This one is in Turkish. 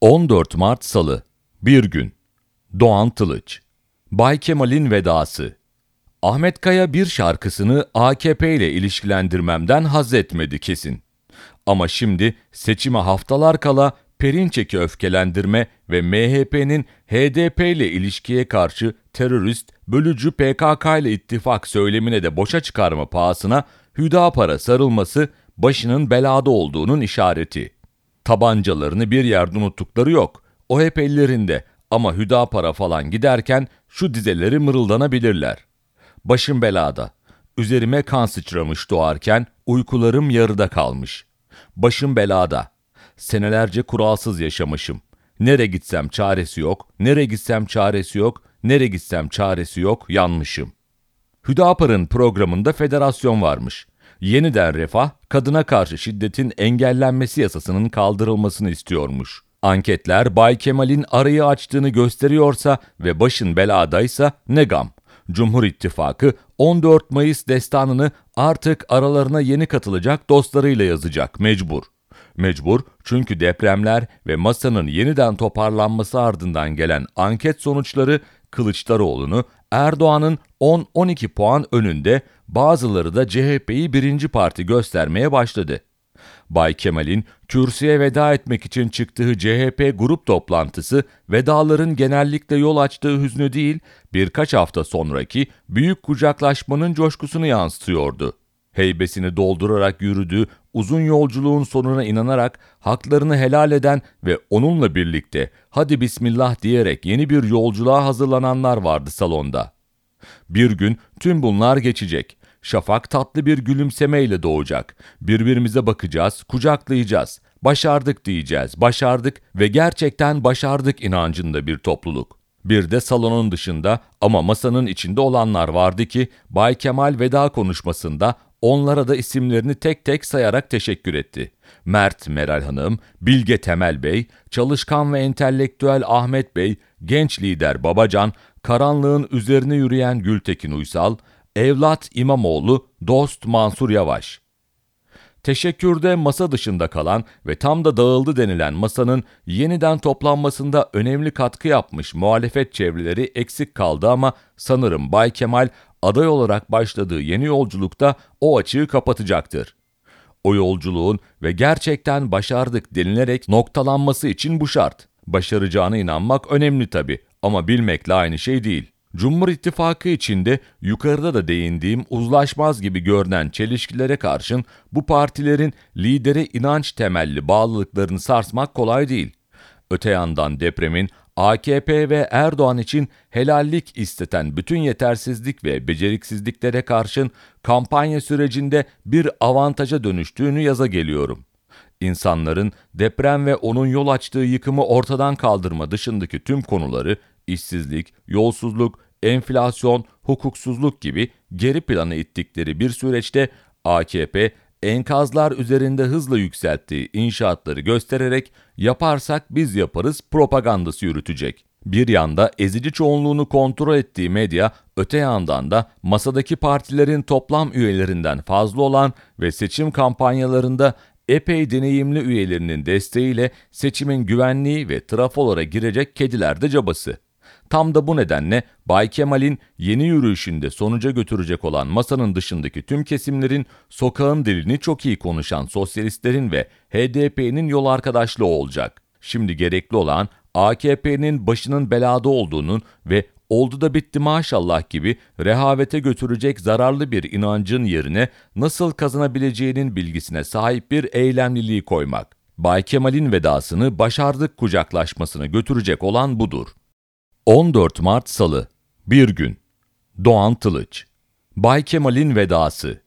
14 Mart Salı, Bir Gün, Doğan Tılıç, Bay Kemal'in Vedası. Ahmet Kaya bir şarkısını AKP ile ilişkilendirmemden haz etmedi kesin. Ama şimdi seçime haftalar kala Perinçek'i öfkelendirme ve MHP'nin HDP ile ilişkiye karşı terörist, bölücü PKK ile ittifak söylemine de boşa çıkarma pahasına Hüdapar'a sarılması başının belada olduğunun işareti. Tabancalarını bir yerde unuttukları yok. O hep ellerinde ama Hüdapar'a falan giderken şu dizeleri mırıldanabilirler. Başım belada. Üzerime kan sıçramış doğarken uykularım yarıda kalmış. Başım belada. Senelerce kuralsız yaşamışım. Nereye gitsem çaresi yok, yanmışım. Hüdapar'ın programında federasyon varmış. Yeniden Refah, kadına karşı şiddetin engellenmesi yasasının kaldırılmasını istiyormuş. Anketler Bay Kemal'in arayı açtığını gösteriyorsa ve başın beladaysa ne gam. Cumhur İttifakı 14 Mayıs destanını artık aralarına yeni katılacak dostlarıyla yazacak mecbur. Mecbur çünkü depremler ve masanın yeniden toparlanması ardından gelen anket sonuçları Kılıçdaroğlu'nu Erdoğan'ın 10-12 puan önünde, bazıları da CHP'yi birinci parti göstermeye başladı. Bay Kemal'in kürsüye veda etmek için çıktığı CHP grup toplantısı, vedaların genellikle yol açtığı hüznü değil, birkaç hafta sonraki büyük kucaklaşmanın coşkusunu yansıtıyordu. Heybesini doldurarak yürüdüğü uzun yolculuğun sonuna inanarak haklarını helal eden ve onunla birlikte hadi bismillah diyerek yeni bir yolculuğa hazırlananlar vardı salonda. Bir gün tüm bunlar geçecek. Şafak tatlı bir gülümsemeyle doğacak. Birbirimize bakacağız, kucaklayacağız. Başardık diyeceğiz, başardık ve gerçekten başardık inancında bir topluluk. Bir de salonun dışında ama masanın içinde olanlar vardı ki Bay Kemal veda konuşmasında onlara da isimlerini tek tek sayarak teşekkür etti. Mert Meral Hanım, Bilge Temel Bey, çalışkan ve entelektüel Ahmet Bey, genç lider Babacan, karanlığın üzerine yürüyen Gültekin Uysal, evlat İmamoğlu, dost Mansur Yavaş. Teşekkürde masa dışında kalan ve tam da dağıldı denilen masanın yeniden toplanmasında önemli katkı yapmış muhalefet çevreleri eksik kaldı ama sanırım Bay Kemal aday olarak başladığı yeni yolculukta o açığı kapatacaktır. O yolculuğun ve gerçekten başardık denilerek noktalanması için bu şart. Başaracağına inanmak önemli tabii ama bilmekle aynı şey değil. Cumhur İttifakı içinde yukarıda da değindiğim uzlaşmaz gibi görünen çelişkilere karşın bu partilerin lidere inanç temelli bağlılıklarını sarsmak kolay değil. Öte yandan depremin AKP ve Erdoğan için helallik isteten bütün yetersizlik ve beceriksizliklere karşın kampanya sürecinde bir avantaja dönüştüğünü yaza geliyorum. İnsanların deprem ve onun yol açtığı yıkımı ortadan kaldırma dışındaki tüm konuları işsizlik, yolsuzluk, enflasyon, hukuksuzluk gibi geri plana ittikleri bir süreçte AKP, enkazlar üzerinde hızla yükselttiği inşaatları göstererek yaparsak biz yaparız propagandası yürütecek. Bir yanda ezici çoğunluğunu kontrol ettiği medya, öte yandan da masadaki partilerin toplam üyelerinden fazla olan ve seçim kampanyalarında epey deneyimli üyelerinin desteğiyle seçimin güvenliği ve trafolara girecek kediler de cabası. Tam da bu nedenle Bay Kemal'in yeni yürüyüşünde sonuca götürecek olan masanın dışındaki tüm kesimlerin sokağın dilini çok iyi konuşan sosyalistlerin ve HDP'nin yol arkadaşlığı olacak. Şimdi gerekli olan AKP'nin başının belada olduğunun ve oldu da bitti maşallah gibi rehavete götürecek zararlı bir inancın yerine nasıl kazanabileceğinin bilgisine sahip bir eylemliliği koymak. Bay Kemal'in vedasını başardık kucaklaşmasına götürecek olan budur. 14 Mart Salı, Bir Gün, Doğan Tılıç, Bay Kemal'in Vedası.